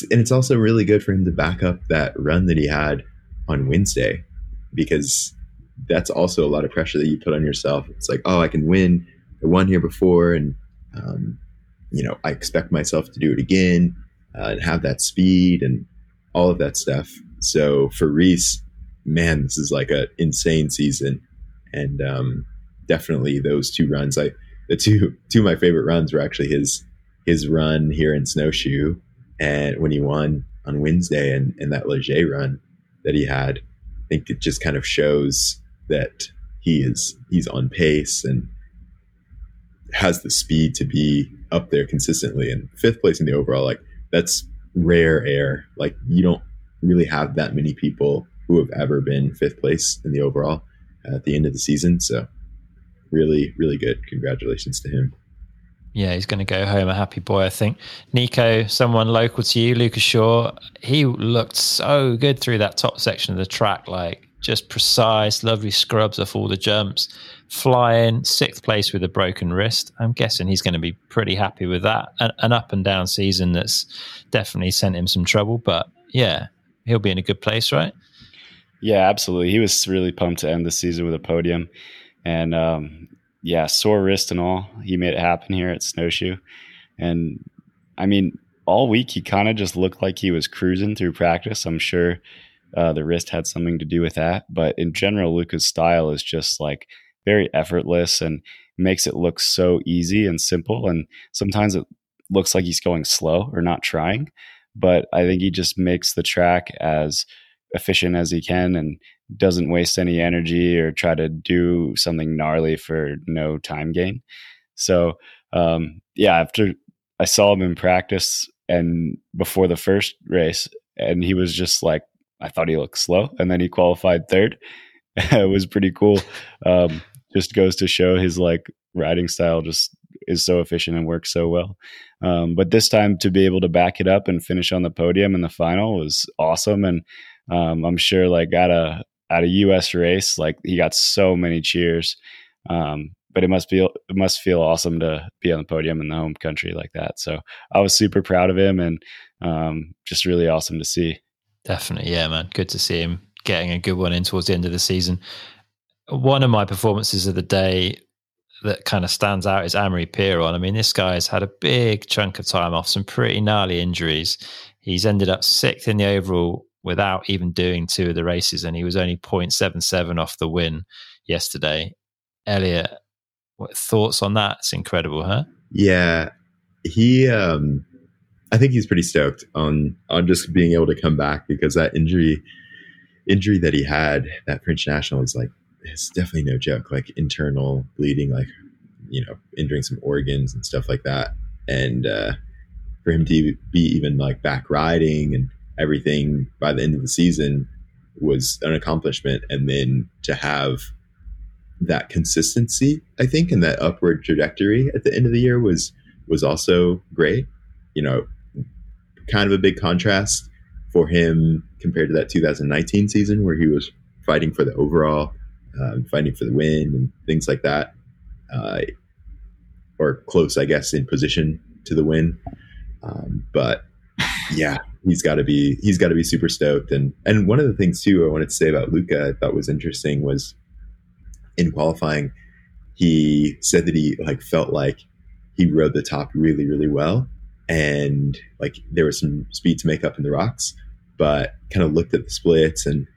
it's also really good for him to back up that run that he had on Wednesday, because that's also a lot of pressure that you put on yourself. It's like, oh, I can win. I won here before, and you know, I expect myself to do it again and have that speed and all of that stuff. So for Reese, man, this is like an insane season, and definitely those two runs. The two of my favorite runs were actually his run here in Snowshoe. And when he won on Wednesday and that Leger run that he had, I think it just kind of shows that he's on pace and has the speed to be up there consistently. And fifth place in the overall, like, that's rare air. Like, you don't really have that many people who have ever been fifth place in the overall at the end of the season. So really, really good. Congratulations to him. Yeah, he's going to go home a happy boy, I think. Nico, someone local to you, Lucas Shaw, he looked so good through that top section of the track, like just precise, lovely scrubs off all the jumps, flying, sixth place with a broken wrist. I'm guessing he's going to be pretty happy with that. An up and down season that's definitely sent him some trouble, but yeah, he'll be in a good place, right? Yeah, absolutely. He was really pumped to end the season with a podium. And, yeah, sore wrist and all, he made it happen here at Snowshoe. And I mean, all week he kind of just looked like he was cruising through practice. I'm sure the wrist had something to do with that. But in general, Lucas' style is just like very effortless and makes it look so easy and simple. And sometimes it looks like he's going slow or not trying. But I think he just makes the track as efficient as he can and doesn't waste any energy or try to do something gnarly for no time gain. So, yeah, after I saw him in practice and before the first race, and he was just like, I thought he looked slow, and then he qualified third. It was pretty cool. Just goes to show his like riding style just is so efficient and works so well. But this time to be able to back it up and finish on the podium in the final was awesome. And I'm sure like at a US race, like he got so many cheers. But it must feel awesome to be on the podium in the home country like that. So I was super proud of him and just really awesome to see. Definitely. Yeah, man. Good to see him getting a good one in towards the end of the season. One of my performances of the day that kind of stands out is Amery Piron. I mean, this guy's had a big chunk of time off, some pretty gnarly injuries. He's ended up sixth in the overall without even doing two of the races, and he was only 0.77 off the win yesterday. Elliot, what thoughts on that? It's incredible, huh? Yeah, he. I think he's pretty stoked on just being able to come back, because that injury that he had, that French National, is like, it's definitely no joke, like internal bleeding, like, you know, injuring some organs and stuff like that. And for him to be even like back riding and everything by the end of the season was an accomplishment. And then to have that consistency, I think, and that upward trajectory at the end of the year was also great. You know, kind of a big contrast for him compared to that 2019 season where he was fighting for the overall, fighting for the win and things like that, or close, I guess, in position to the win. But yeah, he's got to be super stoked. And one of the things too I wanted to say about Luca I thought was interesting was in qualifying, he said that he like felt like he rode the top really, really well, and like there was some speed to make up in the rocks, but kind of looked at the splits and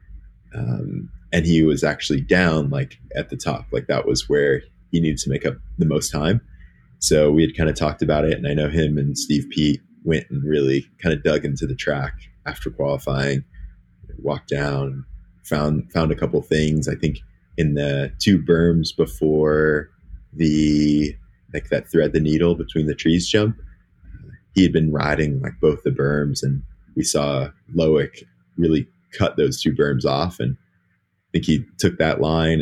he was actually down like at the top, like that was where he needed to make up the most time. So we had kind of talked about it, and I know him and Steve Peat went and really kind of dug into the track after qualifying, walked down, found a couple things. I think in the two berms before the like that thread the needle between the trees jump, he had been riding like both the berms, and we saw Loic really cut those two berms off, and I think he took that line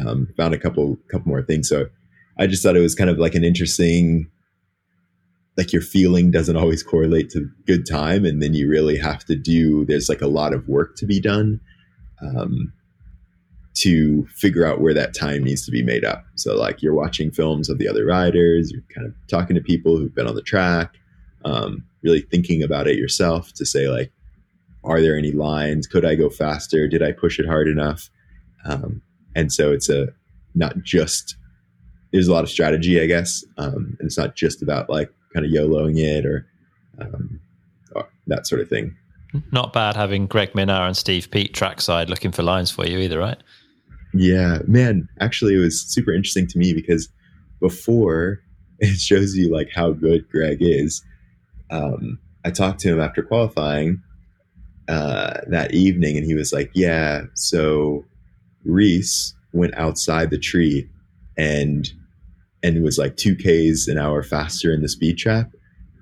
and found a couple more things. So I just thought it was kind of like an interesting, like your feeling doesn't always correlate to good time, and then you really have to there's like a lot of work to be done to figure out where that time needs to be made up. So like you're watching films of the other riders, you're kind of talking to people who've been on the track, really thinking about it yourself to say like, are there any lines? Could I go faster? Did I push it hard enough? And so it's not just, there's a lot of strategy, I guess. And it's not just about like kind of YOLOing it or that sort of thing. Not bad having Greg Minnaar and Steve Peat trackside looking for lines for you either, right? Yeah, man, actually it was super interesting to me because before, it shows you like how good Greg is. I talked to him after qualifying that evening, and he was like, yeah, so Reese went outside the tree and and was like 2Ks an hour faster in the speed trap.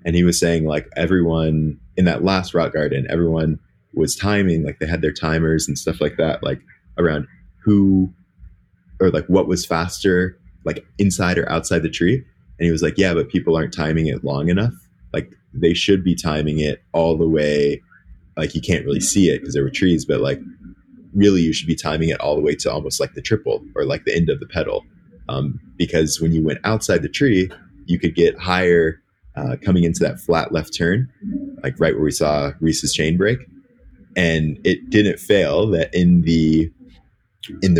And he was saying like everyone in that last rock garden, everyone was timing, like they had their timers and stuff like that, like around who or like what was faster, like inside or outside the tree. And he was like, yeah, but people aren't timing it long enough. Like they should be timing it all the way. Like you can't really see it because there were trees, but like really you should be timing it all the way to almost like the triple or like the end of the pedal. Because when you went outside the tree, you could get higher coming into that flat left turn, like right where we saw Reese's chain break. And it didn't fail that in the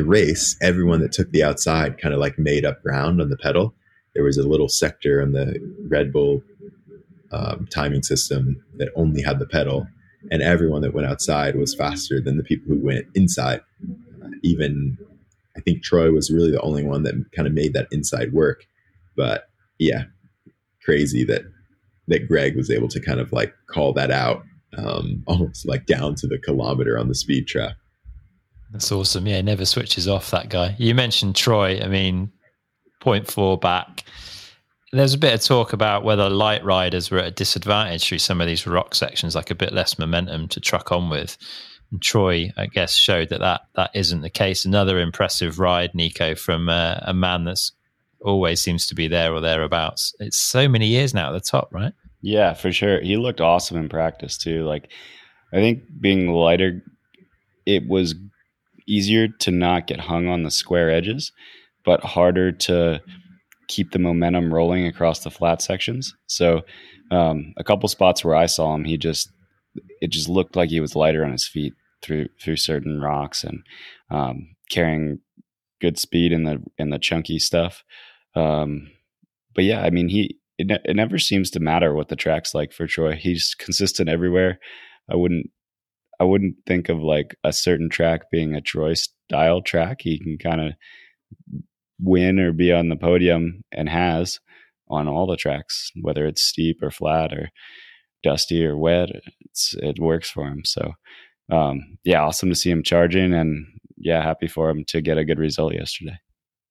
race, everyone that took the outside kind of like made up ground on the pedal. There was a little sector on the Red Bull timing system that only had the pedal, and everyone that went outside was faster than the people who went inside. Even I think Troy was really the only one that kind of made that inside work. But yeah, crazy that Greg was able to kind of like call that out almost like down to the kilometer on the speed trap. That's awesome. Yeah, never switches off, that guy. You mentioned Troy. I mean, 0.4 back. There's a bit of talk about whether light riders were at a disadvantage through some of these rock sections, like a bit less momentum to truck on with. And Troy, I guess, showed that isn't the case. Another impressive ride, Nico, from a man that's always seems to be there or thereabouts. It's so many years now at the top, right? Yeah, for sure. He looked awesome in practice too. Like, I think being lighter, it was easier to not get hung on the square edges, but harder to keep the momentum rolling across the flat sections. So a couple spots where I saw him, it just looked like he was lighter on his feet through certain rocks and carrying good speed in the chunky stuff. But yeah, I mean, it never seems to matter what the track's like for Troy. He's consistent everywhere. I wouldn't think of like a certain track being a Troy style track. He can kind of win or be on the podium, and has on all the tracks, whether it's steep or flat or dusty or wet. It works for him. So yeah, awesome to see him charging, and yeah, happy for him to get a good result yesterday.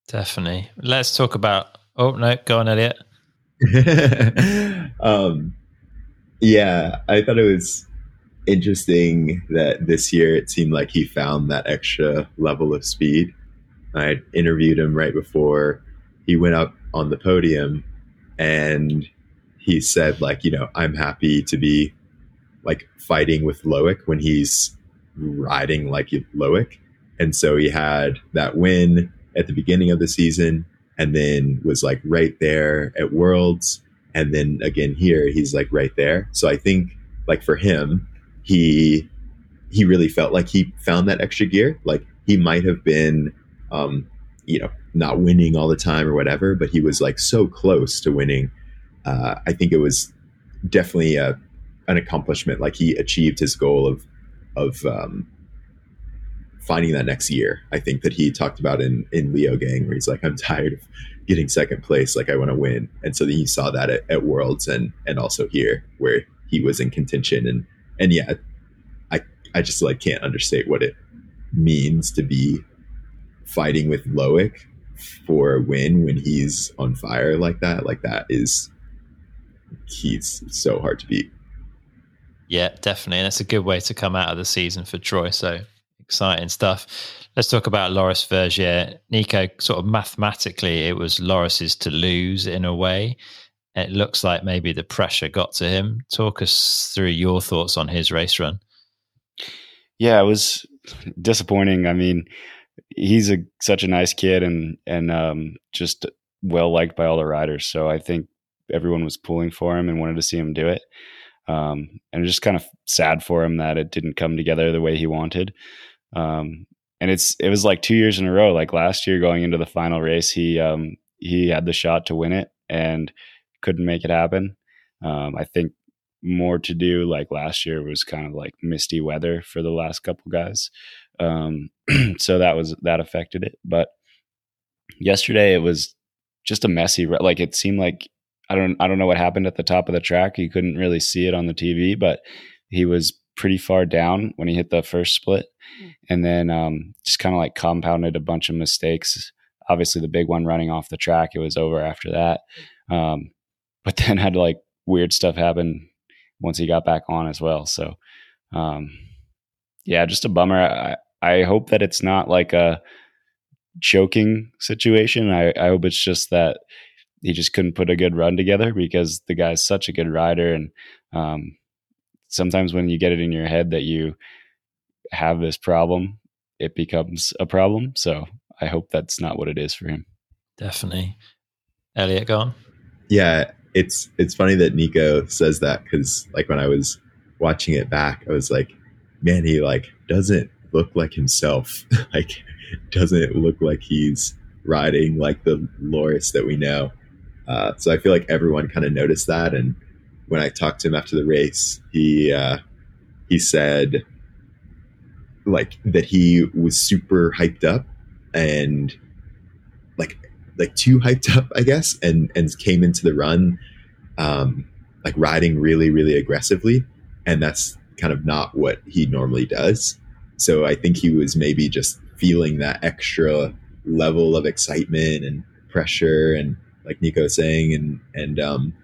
Definitely. Let's talk about. Oh no, go on, Elliot. Yeah, I thought it was interesting that this year it seemed like he found that extra level of speed. I interviewed him right before he went up on the podium, and he said, like, you know, I'm happy to be like fighting with Loic when he's riding like Loic. And so he had that win at the beginning of the season, and then was like right there at Worlds, and then again here he's like right there. So I think like for him, he really felt like he found that extra gear. Like he might have been you know, not winning all the time or whatever, but he was like so close to winning. I think it was definitely an accomplishment. Like he achieved his goal of finding that next year. I think that he talked about in Leo Gang, where he's like, I'm tired of getting second place. Like I want to win. And so then you saw that at Worlds and also here where he was in contention and yeah, I just like can't understate what it means to be fighting with Loic for a win when he's on fire like that is, he's so hard to beat. Yeah, definitely. And it's a good way to come out of the season for Troy. So exciting stuff. Let's talk about Loris Vergier. Nico, sort of mathematically, it was Loris's to lose in a way. It looks like maybe the pressure got to him. Talk us through your thoughts on his race run. Yeah, it was disappointing. I mean, he's such a nice kid and just well liked by all the riders. So I think everyone was pulling for him and wanted to see him do it. And just kind of sad for him that it didn't come together the way he wanted. And it was like 2 years in a row. Like last year going into the final race, he had the shot to win it and couldn't make it happen. I think more to do, like last year was kind of like misty weather for the last couple guys. So that affected it. But yesterday it was just a messy, like it seemed like, I don't know what happened at the top of the track. You couldn't really see it on the TV, but he was pretty far down when he hit the first split, and then just kind of like compounded a bunch of mistakes obviously the big one running off the track, it was over after that. But then had like weird stuff happen once he got back on as well. So, yeah, just a bummer. I hope that it's not like a choking situation. I hope it's just that he just couldn't put a good run together, because the guy's such a good rider. And sometimes when you get it in your head that you have this problem, it becomes a problem. So I hope that's not what it is for him. Definitely. Elliot, go on. Yeah, it's funny that Nico says that, because like when I was watching it back, I was like, man, he like doesn't look like himself. Like, doesn't look like he's riding like the Loris that we know. So I feel like everyone kind of noticed that. And when I talked to him after the race, he said like that he was super hyped up and like too hyped up, I guess, and came into the run like riding really, really aggressively. And that's kind of not what he normally does. So I think he was maybe just feeling that extra level of excitement and pressure, and like Nico was saying, and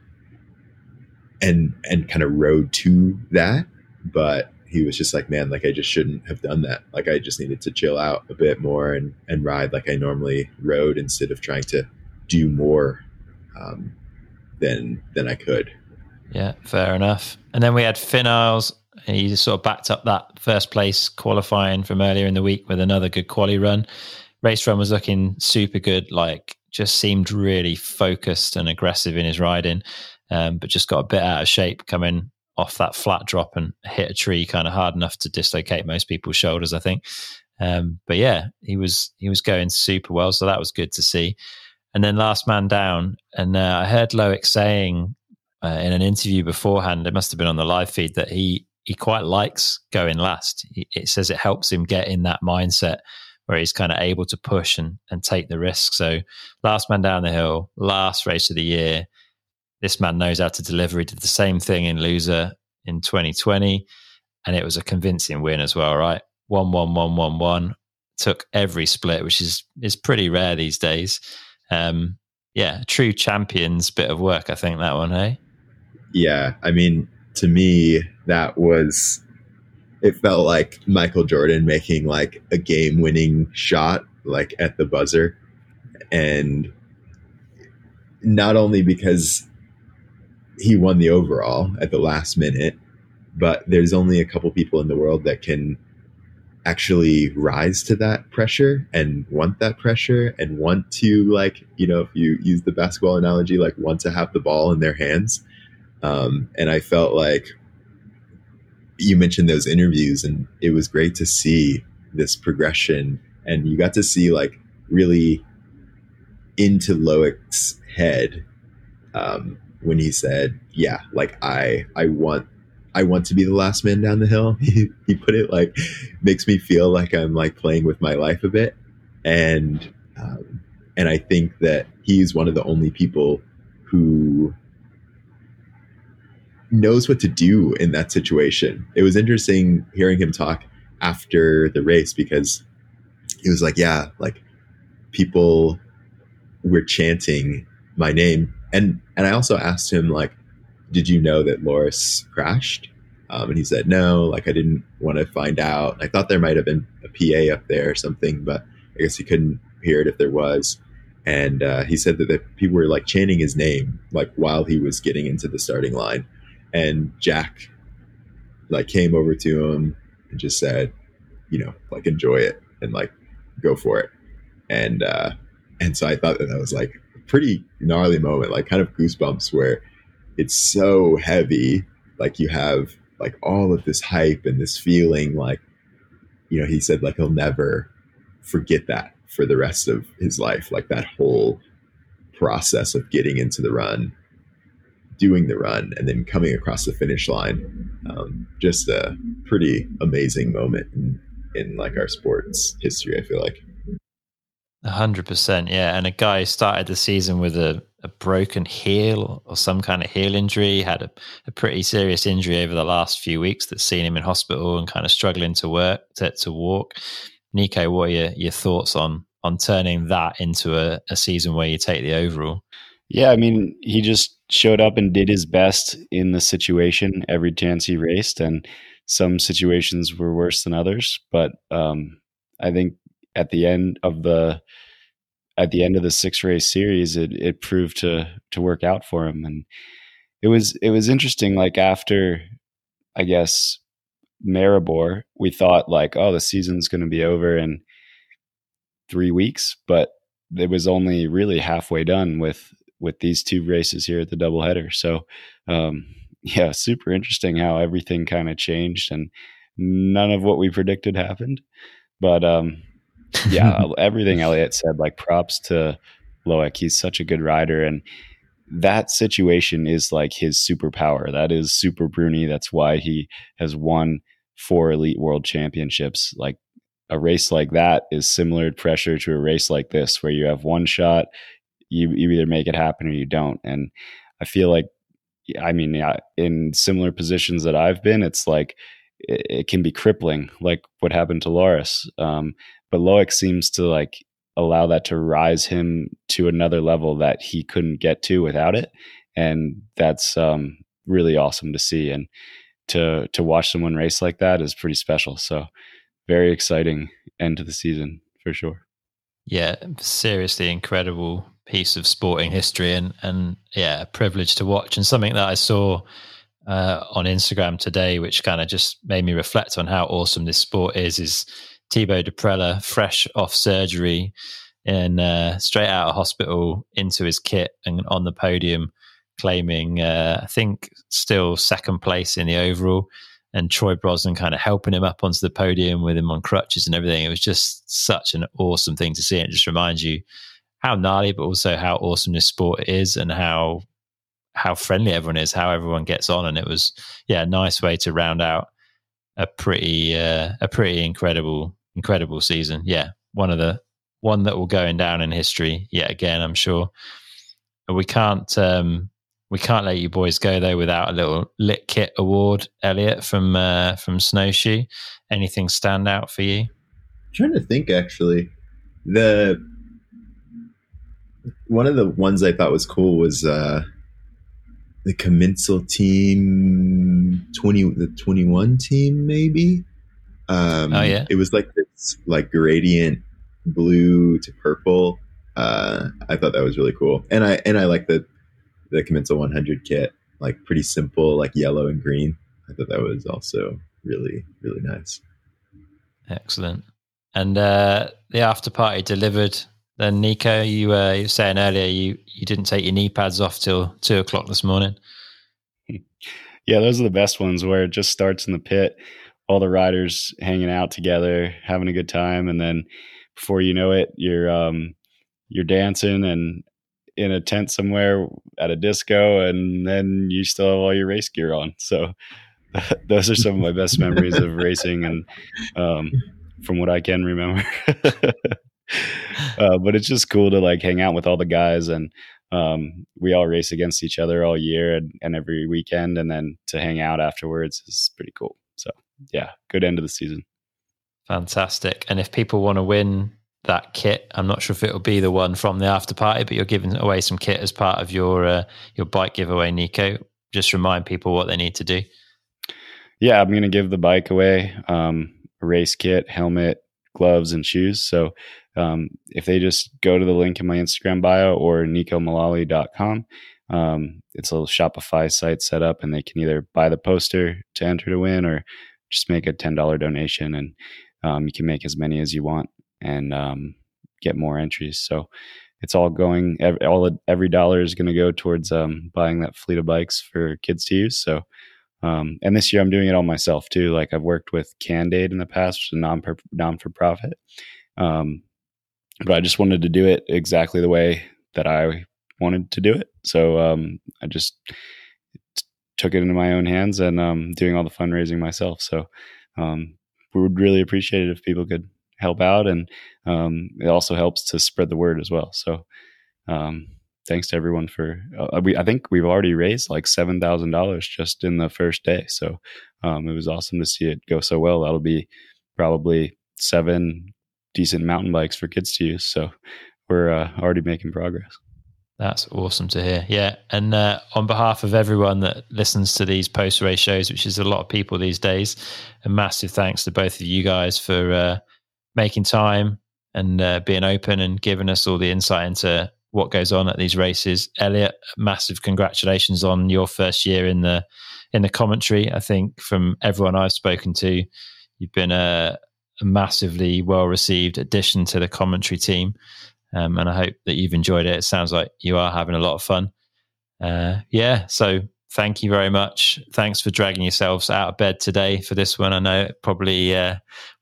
kind of rode to that. But he was just like, man, like I just shouldn't have done that. Like I just needed to chill out a bit more and ride like I normally rode, instead of trying to do more than I could. Yeah, fair enough. And then we had Finn Isles, and he just sort of backed up that first place qualifying from earlier in the week with another good quali run. Race run was looking super good, like just seemed really focused and aggressive in his riding, but just got a bit out of shape coming off that flat drop and hit a tree kind of hard enough to dislocate most people's shoulders, I think. But yeah, he was going super well. So that was good to see. And then last man down. And I heard Loic saying in an interview beforehand, it must've been on the live feed, that he quite likes going last. It says it helps him get in that mindset where he's kind of able to push and take the risk. So last man down the hill, last race of the year. This man knows how to deliver. He did the same thing in Loser in 2020, and it was a convincing win as well, right? 1-1-1-1-1, took every split, which is pretty rare these days. Yeah, true champions bit of work, I think, that one, hey? Yeah, I mean, to me, that was... It felt like Michael Jordan making like a game-winning shot like at the buzzer, and not only because he won the overall at the last minute, but there's only a couple people in the world that can actually rise to that pressure and want that pressure and want to, like, you know, if you use the basketball analogy, like want to have the ball in their hands. And I felt like you mentioned those interviews, and it was great to see this progression, and you got to see like really into Loic's head when he said, yeah, like I want to be the last man down the hill. He put it like, makes me feel like I'm like playing with my life a bit. And I think that he's one of the only people who knows what to do in that situation. It was interesting hearing him talk after the race, because he was like, yeah, like people were chanting my name. And I also asked him, like, did you know that Loris crashed? And he said, no, like I didn't want to find out. I thought there might have been a PA up there or something, but I guess he couldn't hear it if there was. And he said that the people were like chanting his name, like while he was getting into the starting line. And Jack like came over to him and just said, you know, like enjoy it and like go for it. And so I thought that was like a pretty gnarly moment, like kind of goosebumps, where it's so heavy. Like you have like all of this hype and this feeling, like, you know, he said like he'll never forget that for the rest of his life. Like that whole process of getting into the run, doing the run, and then coming across the finish line. Just a pretty amazing moment in like our sports history, I feel like. 100%. Yeah. And a guy started the season with a broken heel or some kind of heel injury, had a pretty serious injury over the last few weeks that's seen him in hospital and kind of struggling to walk. Nico, what are your thoughts on on turning that into a season where you take the overall? Yeah, I mean, he just showed up and did his best in the situation every chance he raced, and some situations were worse than others. But I think at the end of the six race series, it proved to work out for him, and it was interesting. Like after, I guess, Maribor, we thought like, oh, the season's going to be over in 3 weeks, but it was only really halfway done with these two races here at the doubleheader. So yeah, super interesting how everything kind of changed and none of what we predicted happened. But yeah, everything Elliot said, like props to Loic. He's such a good rider, and that situation is like his superpower. That is Super Bruni. That's why he has won 4 elite world championships. Like a race like that is similar pressure to a race like this, where you have one shot, you either make it happen or you don't. And I feel like, I mean, in similar positions that I've been, it's like, it can be crippling, like what happened to Loris. But Loic seems to like allow that to rise him to another level that he couldn't get to without it. And that's really awesome to see. And to watch someone race like that is pretty special. So very exciting end to the season for sure. Yeah, seriously incredible piece of sporting history, and yeah, a privilege to watch, and something that I saw on Instagram today, which kind of just made me reflect on how awesome this sport is Tebow de Prella, fresh off surgery and straight out of hospital, into his kit and on the podium, claiming I think still second place in the overall, and Troy Brosnan kind of helping him up onto the podium with him on crutches and everything. It was just such an awesome thing to see, and it just reminds you how gnarly but also how awesome this sport is, and how friendly everyone is, how everyone gets on. And it was, yeah, a nice way to round out a pretty incredible season. Yeah, one that will go down in history yet again, I'm sure. But we can't let you boys go though without a little Lit Kit award, Elliot, from Snowshoe. Anything stand out for you? I'm trying to think, actually. One of the ones I thought was cool was the commensal team, the 21 team, maybe. Oh yeah, it was like this, like gradient blue to purple. I thought that was really cool, and I like the commensal 100 kit, like pretty simple, like yellow and green. I thought that was also really, really nice. Excellent. And the after party delivered. Then Nico, you were saying earlier you didn't take your knee pads off till 2:00 this morning. Yeah, those are the best ones, where it just starts in the pit, all the riders hanging out together, having a good time, and then before you know it, you're dancing and in a tent somewhere at a disco, and then you still have all your race gear on. So those are some of my best memories of racing, and from what I can remember. But it's just cool to like hang out with all the guys, and we all race against each other all year and every weekend, and then to hang out afterwards is pretty cool. So yeah, good end of the season. Fantastic. And if people want to win that kit, I'm not sure if it'll be the one from the after party, but you're giving away some kit as part of your bike giveaway, Nico. Just remind people what they need to do. Yeah, I'm going to give the bike away, race kit, helmet, gloves, and shoes. So if they just go to the link in my Instagram bio or nicomalali.com, it's a little Shopify site set up, and they can either buy the poster to enter to win or just make a $10 donation, and you can make as many as you want and get more entries. So it's all going, every dollar is going to go towards buying that fleet of bikes for kids to use. So and this year I'm doing it all myself too. Like I've worked with Candade in the past, which is a non-for-profit. But I just wanted to do it exactly the way that I wanted to do it. So, I just took it into my own hands and, doing all the fundraising myself. So, we would really appreciate it if people could help out, and, it also helps to spread the word as well. So, thanks to everyone for, I think we've already raised like $7,000 just in the first day. So it was awesome to see it go so well. That'll be probably 7 decent mountain bikes for kids to use. So we're already making progress. That's awesome to hear. Yeah. And on behalf of everyone that listens to these post-race shows, which is a lot of people these days, a massive thanks to both of you guys for making time and being open and giving us all the insight into what goes on at these races. Elliot, massive congratulations on your first year in the commentary. I think from everyone I've spoken to, you've been a massively well-received addition to the commentary team. And I hope that you've enjoyed it. It sounds like you are having a lot of fun. So thank you very much. Thanks for dragging yourselves out of bed today for this one. I know it probably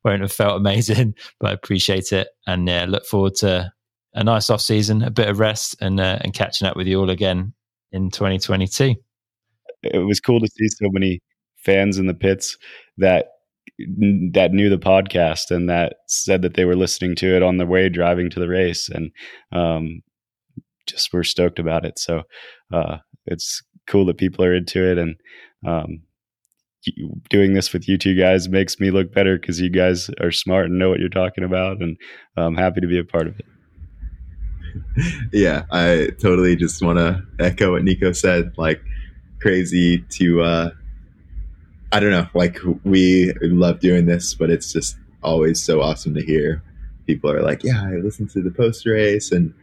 won't have felt amazing, but I appreciate it. And look forward to a nice off season, a bit of rest, and catching up with you all again in 2022. It was cool to see so many fans in the pits that knew the podcast and that said that they were listening to it on the way driving to the race, and just were stoked about it. So it's cool that people are into it, and doing this with you two guys makes me look better because you guys are smart and know what you're talking about, and I'm happy to be a part of it. Yeah, I totally just want to echo what Nico said. Like, crazy to I don't know, like, we love doing this, but it's just always so awesome to hear people are like, yeah, I listened to the post race, and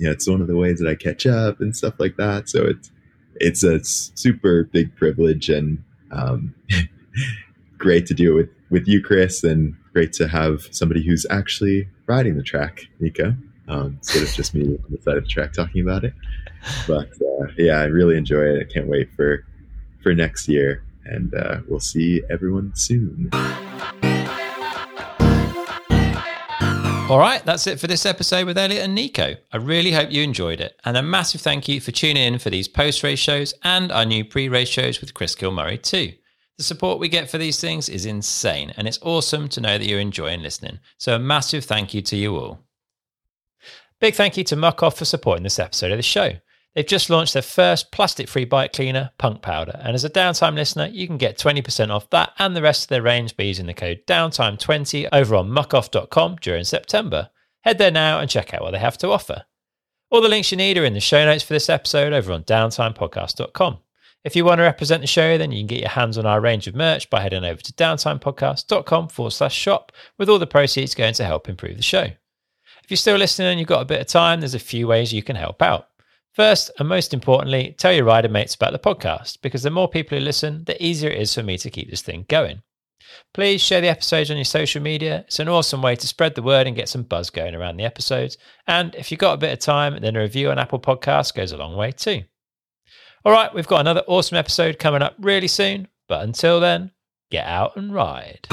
it's one of the ways that I catch up and stuff like that. So it's a super big privilege, and great to do it with you, Chris, and great to have somebody who's actually riding the track, Nico, instead of just me on the side of the track talking about it. But I really enjoy it. I can't wait for next year. And we'll see everyone soon. All right, that's it for this episode with Elliot and Nico. I really hope you enjoyed it. And a massive thank you for tuning in for these post-race shows and our new pre-race shows with Chris Kilmurray too. The support we get for these things is insane, and it's awesome to know that you're enjoying listening. So a massive thank you to you all. Big thank you to Muck Off for supporting this episode of the show. They've just launched their first plastic-free bike cleaner, Punk Powder, and as a Downtime listener, you can get 20% off that and the rest of their range by using the code Downtime20 over on Muc-Off.com during September. Head there now and check out what they have to offer. All the links you need are in the show notes for this episode over on DowntimePodcast.com. If you want to represent the show, then you can get your hands on our range of merch by heading over to DowntimePodcast.com/shop, with all the proceeds going to help improve the show. If you're still listening and you've got a bit of time, there's a few ways you can help out. First, and most importantly, tell your rider mates about the podcast, because the more people who listen, the easier it is for me to keep this thing going. Please share the episodes on your social media. It's an awesome way to spread the word and get some buzz going around the episodes. And if you've got a bit of time, then a review on Apple Podcasts goes a long way too. All right, we've got another awesome episode coming up really soon, but until then, get out and ride.